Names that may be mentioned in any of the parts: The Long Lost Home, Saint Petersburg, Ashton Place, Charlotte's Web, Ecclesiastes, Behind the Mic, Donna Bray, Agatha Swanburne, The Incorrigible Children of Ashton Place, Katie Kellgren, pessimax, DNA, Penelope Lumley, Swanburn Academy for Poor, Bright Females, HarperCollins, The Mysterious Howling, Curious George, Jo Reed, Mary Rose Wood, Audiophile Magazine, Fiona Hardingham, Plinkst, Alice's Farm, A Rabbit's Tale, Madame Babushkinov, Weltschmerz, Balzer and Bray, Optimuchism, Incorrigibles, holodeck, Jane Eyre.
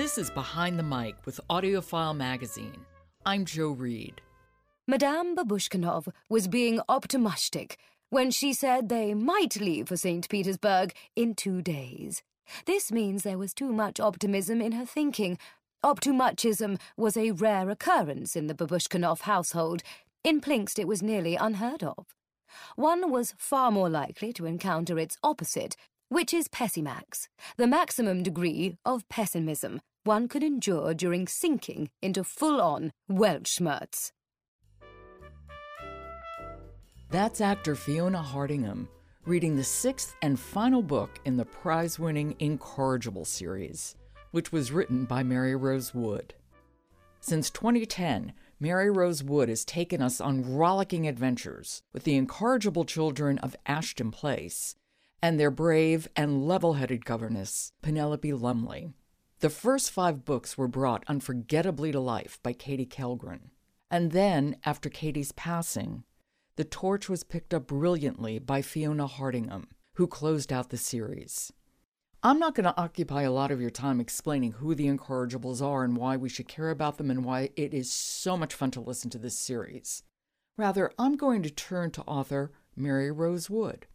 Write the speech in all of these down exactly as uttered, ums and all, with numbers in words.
This is Behind the Mic with Audiophile Magazine. I'm Jo Reed. Madame Babushkinov was being optimistic when she said they might leave for Saint Petersburg in two days. This means there was too much optimism in her thinking. Optimuchism was a rare occurrence in the Babushkinov household. In Plinkst it was nearly unheard of. One was far more likely to encounter its opposite, which is pessimax, the maximum degree of pessimism one could endure during sinking into full-on Weltschmerz. That's actor Fiona Hardingham reading the sixth and final book in the prize-winning Incorrigible series, which was written by Mary Rose Wood. Since twenty ten, Mary Rose Wood has taken us on rollicking adventures with the incorrigible children of Ashton Place and their brave and level-headed governess, Penelope Lumley. The first five books were brought unforgettably to life by Katie Kellgren. And then, after Katie's passing, the torch was picked up brilliantly by Fiona Hardingham, who closed out the series. I'm not going to occupy a lot of your time explaining who the Incorrigibles are and why we should care about them and why it is so much fun to listen to this series. Rather, I'm going to turn to author Mary Rose Wood.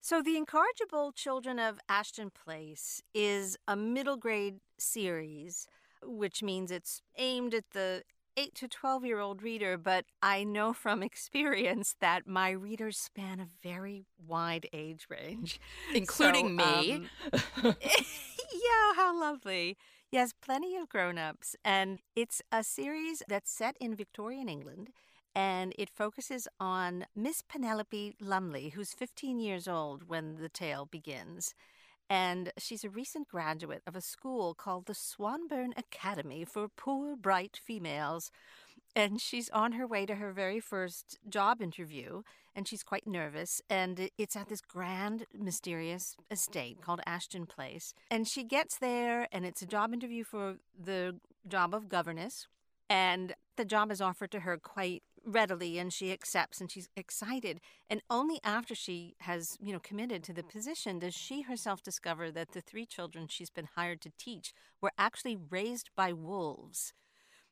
So The Incorrigible Children of Ashton Place is a middle-grade series, which means it's aimed at the eight to twelve-year-old reader, but I know from experience that my readers span a very wide age range. Including so, me. Um, yeah, how lovely. Yes, plenty of grown-ups. And it's a series that's set in Victorian England, and it focuses on Miss Penelope Lumley, who's fifteen years old when the tale begins. And she's a recent graduate of a school called the Swanburn Academy for Poor, Bright Females. And she's on her way to her very first job interview, and she's quite nervous. And it's at this grand, mysterious estate called Ashton Place. And she gets there, and it's a job interview for the job of governess. And the job is offered to her quite readily, and she accepts, and she's excited. And only after she has, you know, committed to the position does she herself discover that the three children she's been hired to teach were actually raised by wolves.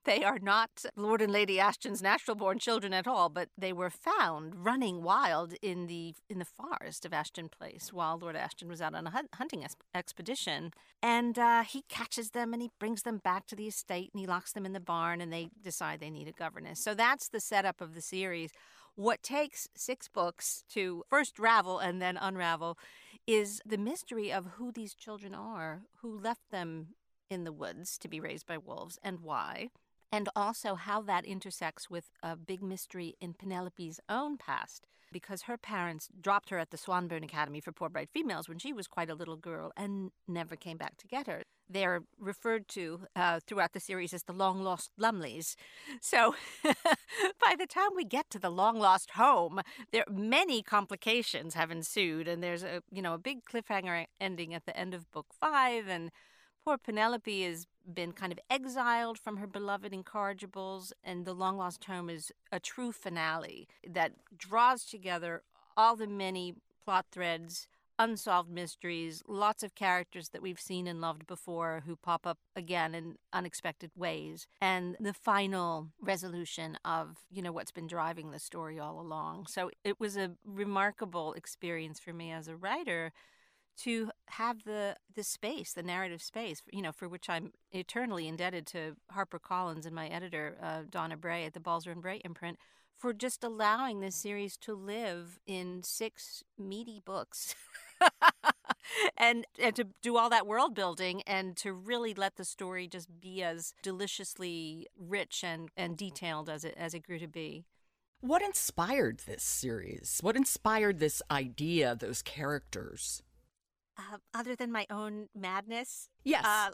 They are not Lord and Lady Ashton's natural-born children at all, but they were found running wild in the in the forest of Ashton Place while Lord Ashton was out on a hunting expedition. And uh, he catches them, and he brings them back to the estate, and he locks them in the barn, and they decide they need a governess. So that's the setup of the series. What takes six books to first ravel and then unravel is the mystery of who these children are, who left them in the woods to be raised by wolves, and why. And also how that intersects with a big mystery in Penelope's own past, because her parents dropped her at the Swanburn Academy for Poor Bright Females when she was quite a little girl and never came back to get her. They're referred to uh, throughout the series as the Long Lost Lumleys. So by the time we get to the Long Lost Home, there many complications have ensued, and there's a you know a big cliffhanger ending at the end of book five, and poor Penelope has been kind of exiled from her beloved Incorrigibles, and The Long Lost Home is a true finale that draws together all the many plot threads, unsolved mysteries, lots of characters that we've seen and loved before who pop up again in unexpected ways, and the final resolution of, you know, what's been driving the story all along. So it was a remarkable experience for me as a writer to have the the space, the narrative space, you know, for which I'm eternally indebted to HarperCollins and my editor, uh, Donna Bray at the Balzer and Bray imprint, for just allowing this series to live in six meaty books and, and to do all that world building and to really let the story just be as deliciously rich and, and detailed as it, as it grew to be. What inspired this series? What inspired this idea, those characters? Uh, other than my own madness? Yes. Uh,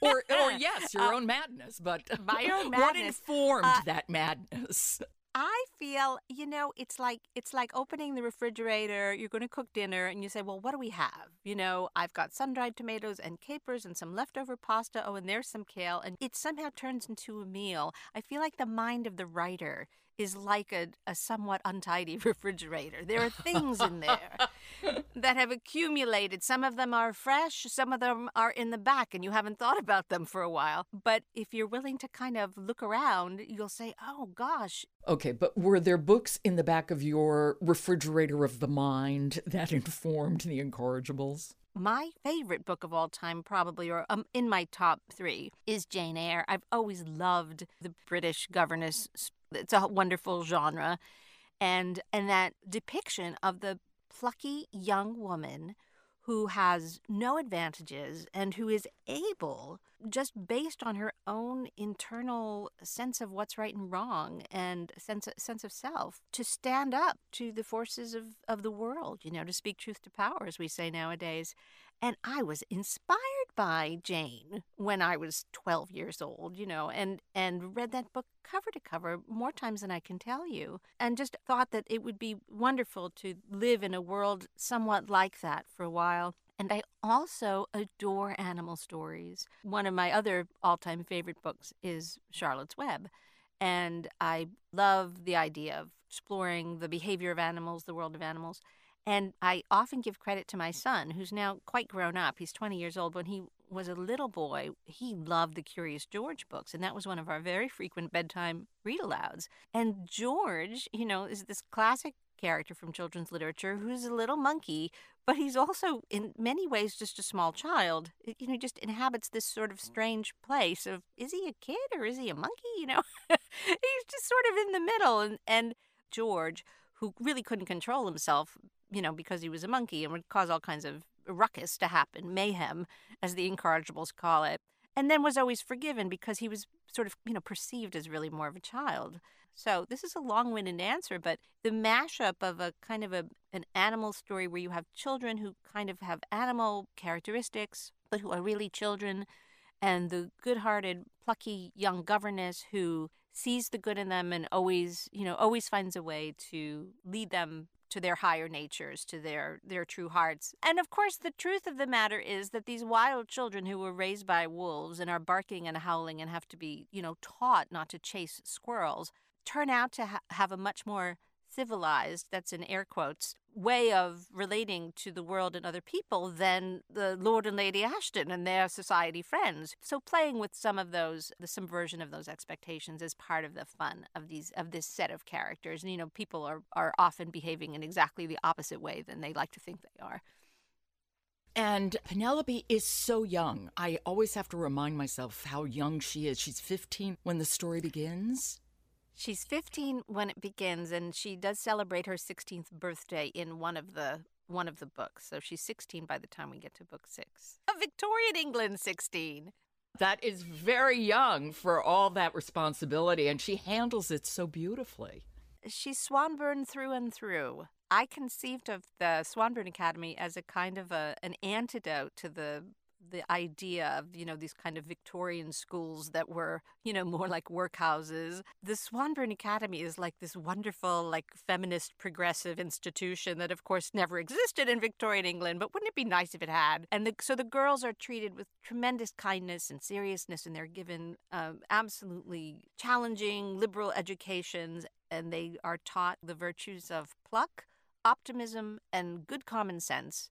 or, or yes, your uh, own madness, but my own madness. What informed uh, that madness? I feel, you know, it's like it's like opening the refrigerator. You're going to cook dinner, and you say, well, what do we have? You know, I've got sun-dried tomatoes and capers and some leftover pasta. Oh, and there's some kale. And it somehow turns into a meal. I feel like the mind of the writer is like a, a somewhat untidy refrigerator. There are things in there that have accumulated. Some of them are fresh, some of them are in the back, and you haven't thought about them for a while. But if you're willing to kind of look around, you'll say, oh, gosh. Okay, but were there books in the back of your refrigerator of the mind that informed the Incorrigibles? My favorite book of all time, probably, or um, in my top three, is Jane Eyre. I've always loved the British governess. It's a wonderful genre. And, and that depiction of the plucky young woman who has no advantages and who is able, just based on her own internal sense of what's right and wrong and sense of, sense of self, to stand up to the forces of, of the world, you know, to speak truth to power, as we say nowadays. And I was inspired by Jane when I was twelve years old, you know, and, and read that book cover to cover more times than I can tell you, and just thought that it would be wonderful to live in a world somewhat like that for a while. And I also adore animal stories. One of my other all-time favorite books is Charlotte's Web. And I love the idea of exploring the behavior of animals, the world of animals. And I often give credit to my son, who's now quite grown up. He's twenty years old. When he was a little boy, he loved the Curious George books, and that was one of our very frequent bedtime read-alouds. And George, you know, is this classic character from children's literature who's a little monkey, but he's also in many ways just a small child. You know, just inhabits this sort of strange place of, is he a kid or is he a monkey? You know, he's just sort of in the middle. And, and George, who really couldn't control himself, you know, because he was a monkey and would cause all kinds of ruckus to happen, mayhem, as the Incorrigibles call it, and then was always forgiven because he was sort of, you know, perceived as really more of a child. So this is a long-winded answer, but the mashup of a kind of a, an animal story where you have children who kind of have animal characteristics, but who are really children, and the good-hearted, plucky young governess who sees the good in them and always, you know, always finds a way to lead them to their higher natures, to their, their true hearts. And of course, the truth of the matter is that these wild children who were raised by wolves and are barking and howling and have to be, you know, taught not to chase squirrels, turn out to ha- have a much more civilized, that's in air quotes, way of relating to the world and other people than the Lord and Lady Ashton and their society friends. So playing with some of those, the subversion of those expectations is part of the fun of these of this set of characters. And, you know, people are, are often behaving in exactly the opposite way than they like to think they are. And Penelope is so young. I always have to remind myself how young she is. She's fifteen when the story begins. She's fifteen when it begins, and she does celebrate her sixteenth birthday in one of the one of the books. So she's sixteen by the time we get to book six. A Victorian England sixteen. That is very young for all that responsibility, and she handles it so beautifully. She's Swanburn through and through. I conceived of the Swanburn Academy as a kind of a an antidote to the the idea of, you know, these kind of Victorian schools that were, you know, more like workhouses. The Swanburn Academy is like this wonderful, like, feminist progressive institution that, of course, never existed in Victorian England, but wouldn't it be nice if it had? And the, so the girls are treated with tremendous kindness and seriousness, and they're given um, absolutely challenging liberal educations, and they are taught the virtues of pluck, optimism, and good common sense.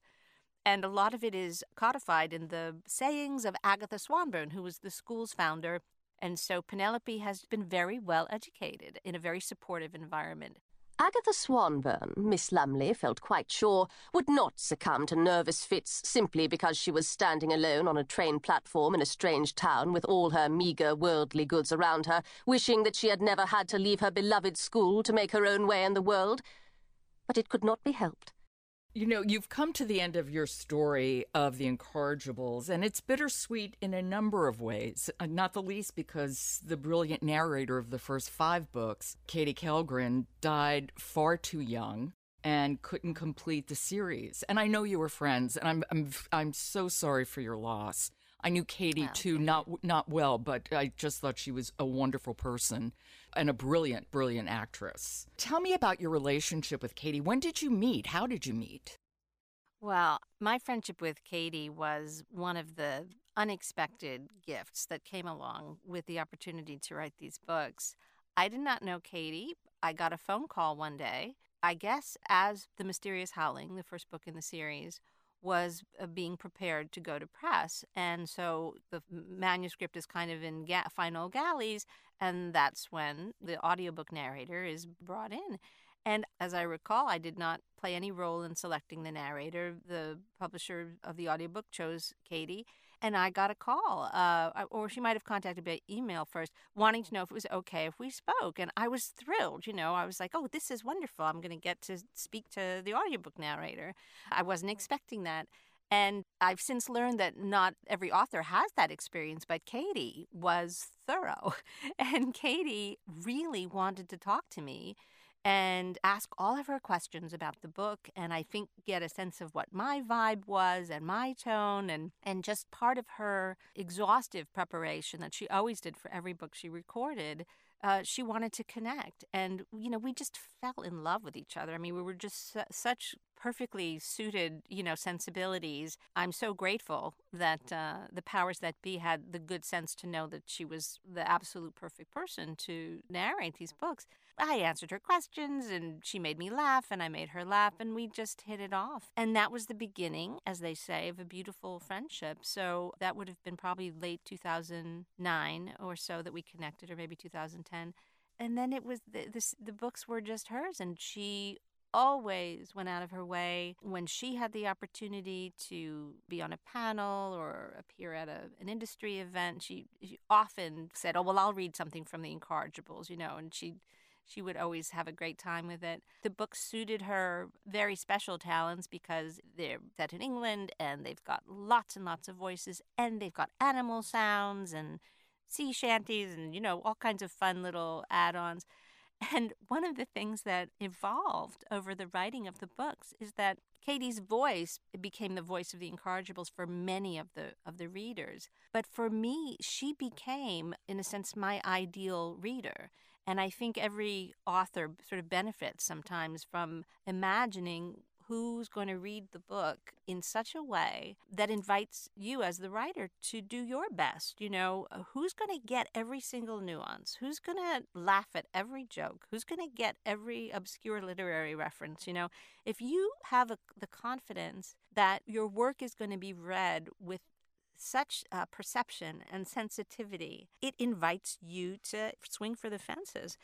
And a lot of it is codified in the sayings of Agatha Swanburne, who was the school's founder. And so Penelope has been very well educated in a very supportive environment. Agatha Swanburne, Miss Lumley felt quite sure, would not succumb to nervous fits simply because she was standing alone on a train platform in a strange town with all her meagre worldly goods around her, wishing that she had never had to leave her beloved school to make her own way in the world. But it could not be helped. You know, you've come to the end of your story of the Incorrigibles, and it's bittersweet in a number of ways, not the least because the brilliant narrator of the first five books, Katie Kellgren, died far too young and couldn't complete the series. And I know you were friends, and I'm I'm I'm so sorry for your loss. I knew Katie, wow, too, not not well, but I just thought she was a wonderful person and a brilliant, brilliant actress. Tell me about your relationship with Katie. When did you meet? How did you meet? Well, my friendship with Katie was one of the unexpected gifts that came along with the opportunity to write these books. I did not know Katie. I got a phone call one day I guess as The Mysterious Howling, the first book in the series, was uh, being prepared to go to press. And so the manuscript is kind of in ga- final galleys, and that's when the audiobook narrator is brought in. And as I recall, I did not play any role in selecting the narrator. The publisher of the audiobook chose Katie, and I got a call, uh, or she might have contacted me by email first, wanting to know if it was okay if we spoke. And I was thrilled, you know. I was like, oh, this is wonderful. I'm going to get to speak to the audiobook narrator. I wasn't expecting that. And I've since learned that not every author has that experience, but Katie was thorough. And Katie really wanted to talk to me and ask all of her questions about the book, and I think get a sense of what my vibe was and my tone, and, and just part of her exhaustive preparation that she always did for every book she recorded. Uh, she wanted to connect, and, you know, we just fell in love with each other. I mean, we were just su- such perfectly suited, you know, sensibilities. I'm so grateful that uh, the powers that be had the good sense to know that she was the absolute perfect person to narrate these books. I answered her questions, and she made me laugh, and I made her laugh, and we just hit it off. And that was the beginning, as they say, of a beautiful friendship. So that would have been probably late two thousand nine or so that we connected, or maybe two thousand ten. And then it was the, this, the books were just hers, and she always went out of her way when she had the opportunity to be on a panel or appear at a, an industry event. She, she often said, oh, well, I'll read something from The Incorrigibles, you know, and she she would always have a great time with it. The book suited her very special talents because they're set in England and they've got lots and lots of voices and they've got animal sounds and sea shanties and, you know, all kinds of fun little add-ons. And one of the things that evolved over the writing of the books is that Katie's voice became the voice of the Incorrigibles for many of the of the readers. But for me, she became, in a sense, my ideal reader. And I think every author sort of benefits sometimes from imagining who's going to read the book in such a way that invites you as the writer to do your best. You know, who's going to get every single nuance? Who's going to laugh at every joke? Who's going to get every obscure literary reference? You know, if you have a, the confidence that your work is going to be read with such uh, perception and sensitivity, it invites you to swing for the fences.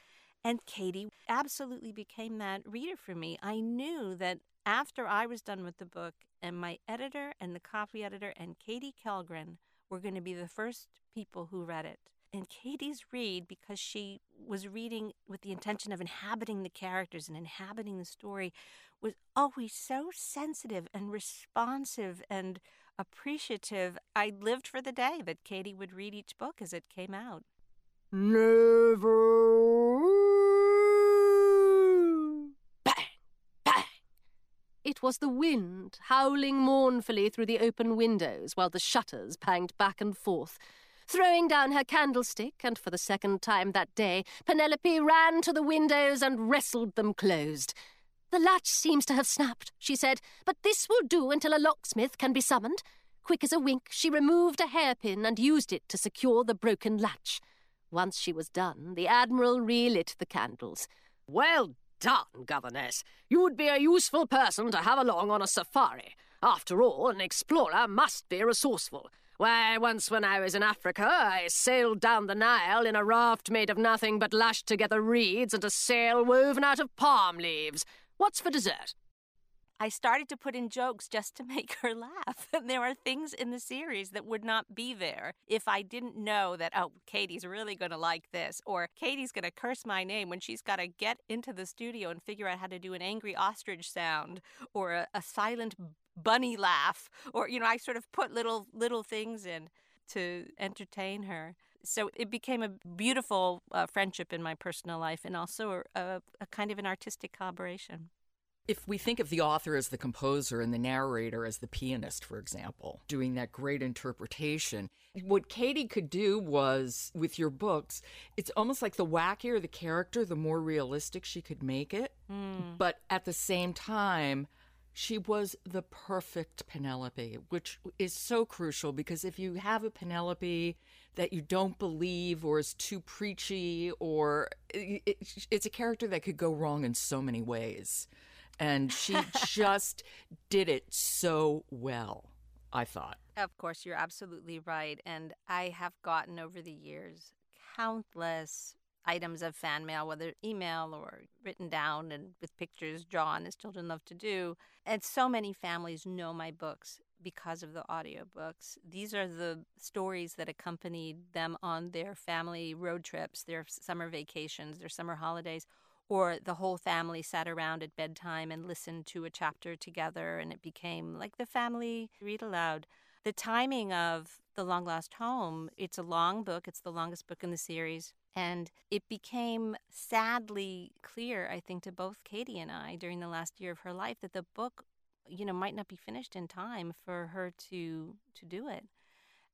And Katie absolutely became that reader for me. I knew that after I was done with the book, and my editor and the copy editor and Katie Kellgren were going to be the first people who read it. And Katie's read, because she was reading with the intention of inhabiting the characters and inhabiting the story, was always so sensitive and responsive and appreciative. I lived for the day that Katie would read each book as it came out. Never. Bang! It was the wind howling mournfully through the open windows while the shutters banged back and forth. Throwing down her candlestick, and for the second time that day, Penelope ran to the windows and wrestled them closed. The latch seems to have snapped, she said, but this will do until a locksmith can be summoned. Quick as a wink, she removed a hairpin and used it to secure the broken latch. Once she was done, the Admiral relit the candles. Well done, governess. You would be a useful person to have along on a safari. After all, an explorer must be resourceful. Why, once when I was in Africa, I sailed down the Nile in a raft made of nothing but lashed together reeds and a sail woven out of palm leaves. What's for dessert? I started to put in jokes just to make her laugh. And there are things in the series that would not be there if I didn't know that, oh, Katie's really going to like this, or Katie's going to curse my name when she's got to get into the studio and figure out how to do an angry ostrich sound or a, a silent bunny laugh. Or, you know, I sort of put little little things in to entertain her. So it became a beautiful uh, friendship in my personal life, and also a, a kind of an artistic collaboration. If we think of the author as the composer and the narrator as the pianist, for example, doing that great interpretation, what Katie could do was, with your books, it's almost like the wackier the character, the more realistic she could make it. Mm. But at the same time, she was the perfect Penelope, which is so crucial, because if you have a Penelope that you don't believe or is too preachy, or it, it, it's a character that could go wrong in so many ways. And she just did it so well, I thought. Of course, you're absolutely right. And I have gotten over the years countless items of fan mail, whether email or written down and with pictures, drawn, as children love to do. And so many families know my books because of the audiobooks. These are the stories that accompanied them on their family road trips, their summer vacations, their summer holidays, or the whole family sat around at bedtime and listened to a chapter together, and it became like the family read aloud. The timing of The Long Lost Home, it's a long book. It's the longest book in the series. And it became sadly clear, I think, to both Katie and I during the last year of her life that the book, you know, might not be finished in time for her to to do it.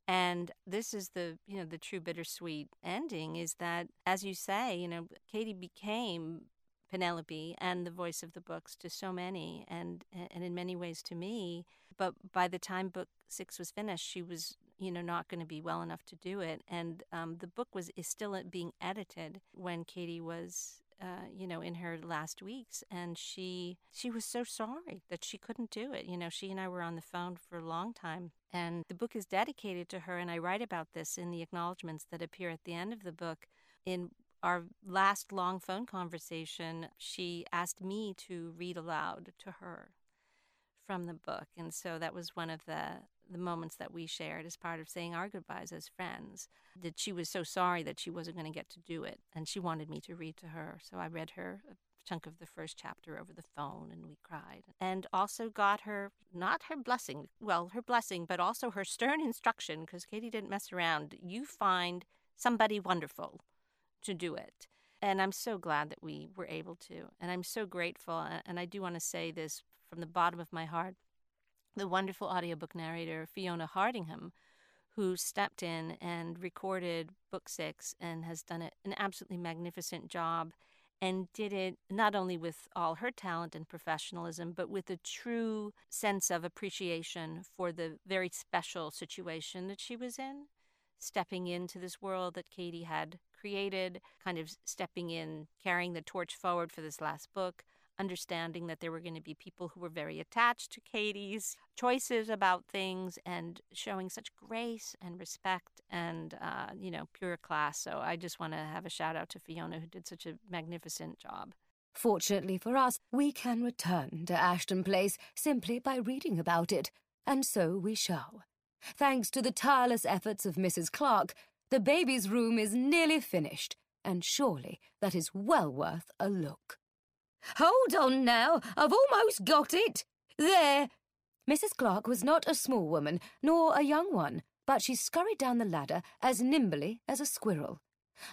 And this is the, you know, the true bittersweet ending is that, as you say, you know, Katie became Penelope and the voice of the books to so many and and in many ways to me. But by the time book six was finished, she was, you know, not going to be well enough to do it. And um, the book was is still being edited when Katie was, uh, you know, in her last weeks. And she she was so sorry that she couldn't do it. You know, she and I were on the phone for a long time. And the book is dedicated to her, and I write about this in the acknowledgments that appear at the end of the book. In our last long phone conversation, she asked me to read aloud to her from the book. And so that was one of the, the moments that we shared as part of saying our goodbyes as friends, that she was so sorry that she wasn't going to get to do it, and she wanted me to read to her. So I read her a chunk of the first chapter over the phone, and we cried, and also got her, not her blessing, well, her blessing, but also her stern instruction, because Katie didn't mess around. You find somebody wonderful to do it. And I'm so glad that we were able to, and I'm so grateful. And I do want to say this from the bottom of my heart, the wonderful audiobook narrator Fiona Hardingham, who stepped in and recorded book six and has done an absolutely magnificent job, and did it not only with all her talent and professionalism, but with a true sense of appreciation for the very special situation that she was in, stepping into this world that Katie had created, kind of stepping in, carrying the torch forward for this last book, understanding that there were going to be people who were very attached to Katie's choices about things, and showing such grace and respect and, uh, you know, pure class. So I just want to have a shout out to Fiona, who did such a magnificent job. Fortunately for us, we can return to Ashton Place simply by reading about it, and so we shall. Thanks to the tireless efforts of Missus Clark, the baby's room is nearly finished, and surely that is well worth a look. Hold on now, I've almost got it. There. Missus Clark was not a small woman, nor a young one, but she scurried down the ladder as nimbly as a squirrel.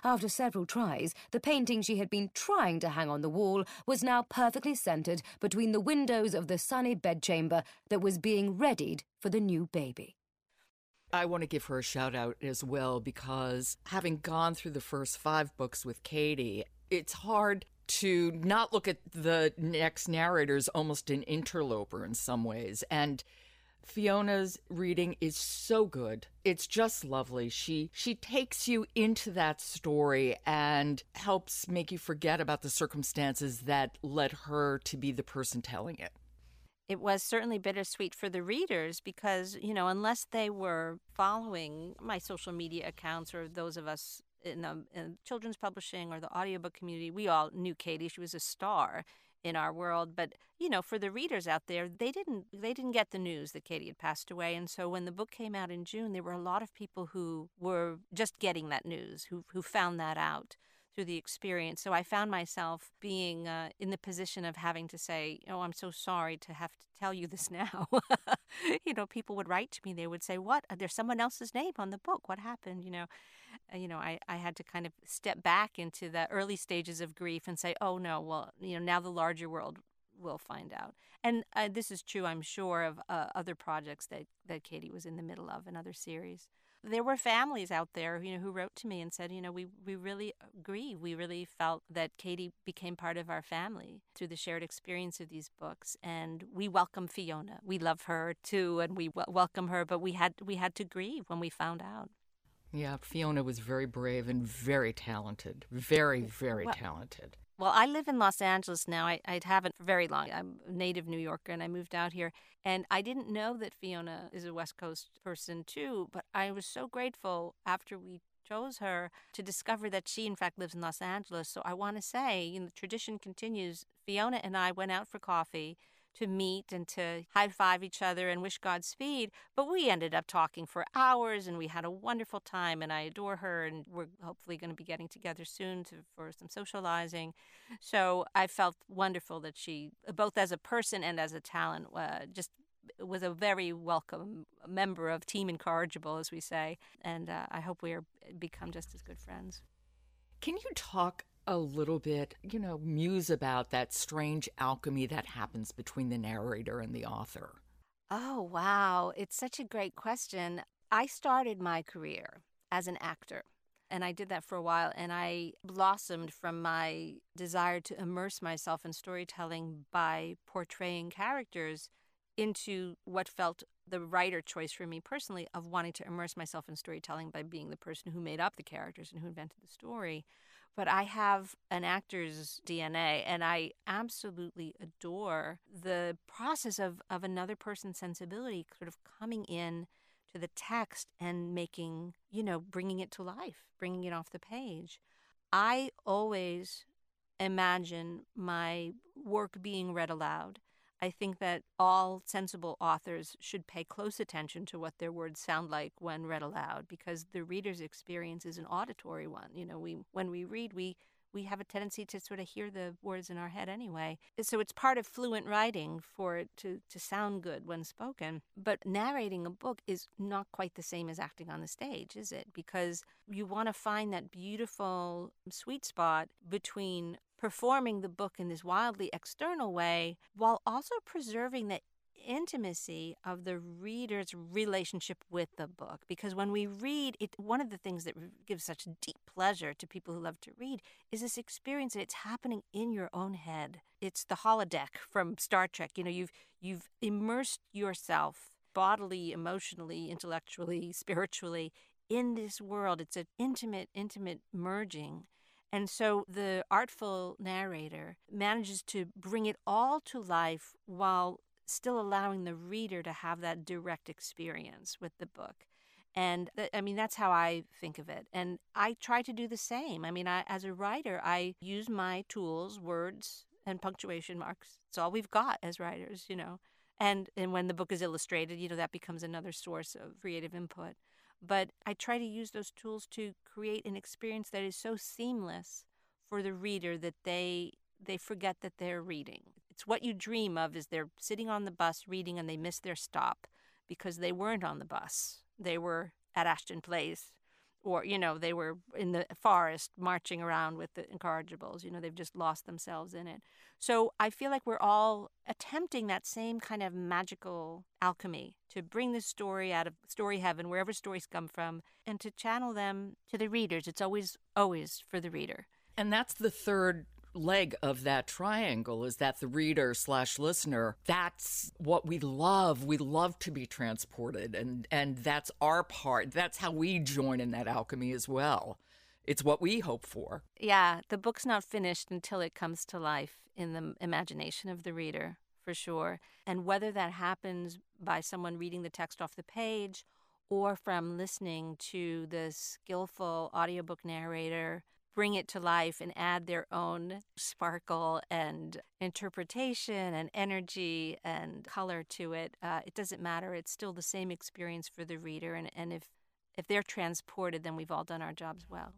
After several tries, the painting she had been trying to hang on the wall was now perfectly centred between the windows of the sunny bedchamber that was being readied for the new baby. I want to give her a shout-out as well, because having gone through the first five books with Katie, it's hard to not look at the next narrator as almost an interloper in some ways. And Fiona's reading is so good. It's just lovely. She she takes you into that story and helps make you forget about the circumstances that led her to be the person telling it. It was certainly bittersweet for the readers because, you know, unless they were following my social media accounts or those of us In the in children's publishing or the audiobook community, we all knew Katie. She was a star in our world. But, you know, for the readers out there, they didn't they didn't get the news that Katie had passed away. And so when the book came out in June, there were a lot of people who were just getting that news, who who found that out through the experience. So I found myself being uh, in the position of having to say, oh, I'm so sorry to have to tell you this now. You know, people would write to me. They would say, what? There's someone else's name on the book. What happened? You know, uh, you know, I, I had to kind of step back into the early stages of grief and say, oh, no, well, you know, now the larger world will find out. And uh, this is true, I'm sure, of uh, other projects that, that Katie was in the middle of and other series. There were families out there, you know, who wrote to me and said, you know, we, we really grieve. We really felt that Katie became part of our family through the shared experience of these books. And we welcome Fiona. We love her, too, and we w- welcome her. But we had we had to grieve when we found out. Yeah, Fiona was very brave and very talented, very, very well, talented. Well, I live in Los Angeles now. I, I haven't for very long. I'm a native New Yorker, and I moved out here. And I didn't know that Fiona is a West Coast person, too, but I was so grateful after we chose her to discover that she, in fact, lives in Los Angeles. So I want to say, you know, the tradition continues. Fiona and I went out for coffee to meet and to high-five each other and wish Godspeed. But we ended up talking for hours, and we had a wonderful time, and I adore her, and we're hopefully going to be getting together soon to, for some socializing. So I felt wonderful that she, both as a person and as a talent, uh, just was a very welcome member of Team Incorrigible, as we say, and uh, I hope we are become just as good friends. Can you talk a little bit, you know, muse about that strange alchemy that happens between the narrator and the author? Oh, wow. It's such a great question. I started my career as an actor, and I did that for a while, and I blossomed from my desire to immerse myself in storytelling by portraying characters into what felt the writer choice for me personally of wanting to immerse myself in storytelling by being the person who made up the characters and who invented the story. But I have an actor's D N A, and I absolutely adore the process of, of another person's sensibility sort of coming in to the text and making, you know, bringing it to life, bringing it off the page. I always imagine my work being read aloud. I think that all sensible authors should pay close attention to what their words sound like when read aloud, because the reader's experience is an auditory one. You know, we when we read, we, we have a tendency to sort of hear the words in our head anyway. So it's part of fluent writing for it to, to sound good when spoken. But narrating a book is not quite the same as acting on the stage, is it? Because you want to find that beautiful sweet spot between performing the book in this wildly external way while also preserving the intimacy of the reader's relationship with the book. Because when we read, it, one of the things that gives such deep pleasure to people who love to read is this experience that it's happening in your own head. It's the holodeck from Star Trek. You know, you've you've immersed yourself bodily, emotionally, intellectually, spiritually in this world. It's an intimate, intimate merging. And so the artful narrator manages to bring it all to life while still allowing the reader to have that direct experience with the book. And th- I mean, that's how I think of it. And I try to do the same. I mean, I, as a writer, I use my tools, words, and punctuation marks. It's all we've got as writers, you know. And, and when the book is illustrated, you know, that becomes another source of creative input. But I try to use those tools to create an experience that is so seamless for the reader that they they forget that they're reading. It's what you dream of is they're sitting on the bus reading and they miss their stop because they weren't on the bus. They were at Ashton Place, or, you know, they were in the forest marching around with the Incorrigibles. You know, they've just lost themselves in it. So I feel like we're all attempting that same kind of magical alchemy to bring the story out of story heaven, wherever stories come from, and to channel them to the readers. It's always, always for the reader. And that's the third leg of that triangle, is that the reader slash listener, that's what we love. We love to be transported, and, and that's our part. That's how we join in that alchemy as well. It's what we hope for. Yeah, the book's not finished until it comes to life in the imagination of the reader, for sure. And whether that happens by someone reading the text off the page or from listening to the skillful audiobook narrator bring it to life and add their own sparkle and interpretation and energy and color to it. Uh, it doesn't matter. It's still the same experience for the reader. And, and if, if they're transported, then we've all done our jobs well.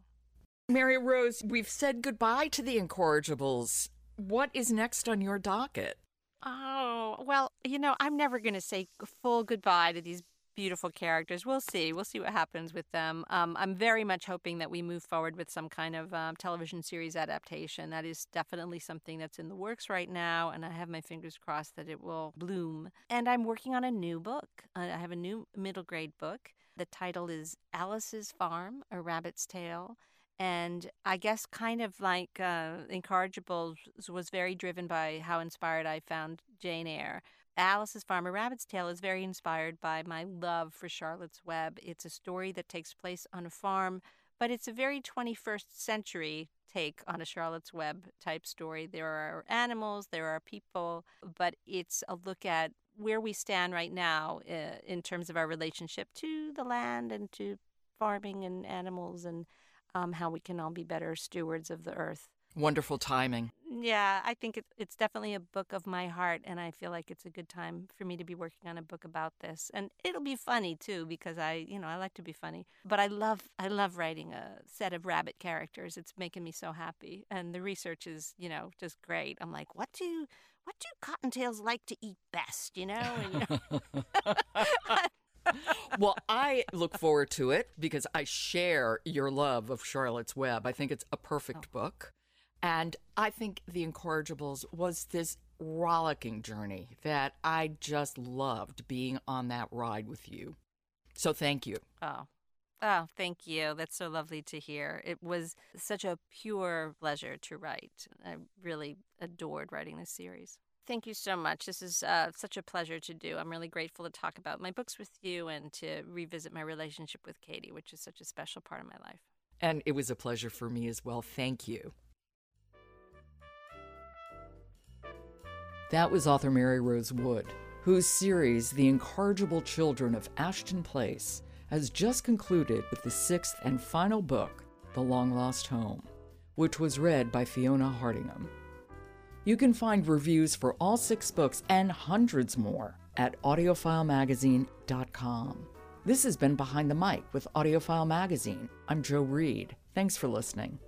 Mary Rose, we've said goodbye to the Incorrigibles. What is next on your docket? Oh, well, you know, I'm never going to say full goodbye to these beautiful characters. We'll see. We'll see what happens with them. Um, I'm very much hoping that we move forward with some kind of um, television series adaptation. That is definitely something that's in the works right now, and I have my fingers crossed that it will bloom. And I'm working on a new book. I have a new middle grade book. The title is Alice's Farm, A Rabbit's Tale. And I guess kind of like uh, Incorrigibles was very driven by how inspired I found Jane Eyre. Alice's Farm, A Rabbit's Tale is very inspired by my love for Charlotte's Web. It's a story that takes place on a farm, but it's a very twenty-first century take on a Charlotte's Web type story. There are animals, there are people, but it's a look at where we stand right now uh, in terms of our relationship to the land and to farming and animals and um, how we can all be better stewards of the earth. Wonderful timing. Yeah, I think it, it's definitely a book of my heart, and I feel like it's a good time for me to be working on a book about this. And it'll be funny too, because I, you know, I like to be funny. But I love, I love writing a set of rabbit characters. It's making me so happy, and the research is, you know, just great. I'm like, what do, what do cottontails like to eat best? You know. And, you know. Well, I look forward to it because I share your love of Charlotte's Web. I think it's a perfect oh. book. And I think The Incorrigibles was this rollicking journey that I just loved being on that ride with you. So thank you. Oh, oh, thank you. That's so lovely to hear. It was such a pure pleasure to write. I really adored writing this series. Thank you so much. This is uh, such a pleasure to do. I'm really grateful to talk about my books with you and to revisit my relationship with Katie, which is such a special part of my life. And it was a pleasure for me as well. Thank you. That was author Mary Rose Wood, whose series, The Incorrigible Children of Ashton Place, has just concluded with the sixth and final book, The Long Lost Home, which was read by Fiona Hardingham. You can find reviews for all six books and hundreds more at audiophile magazine dot com. This has been Behind the Mic with Audiophile Magazine. I'm Joe Reed. Thanks for listening.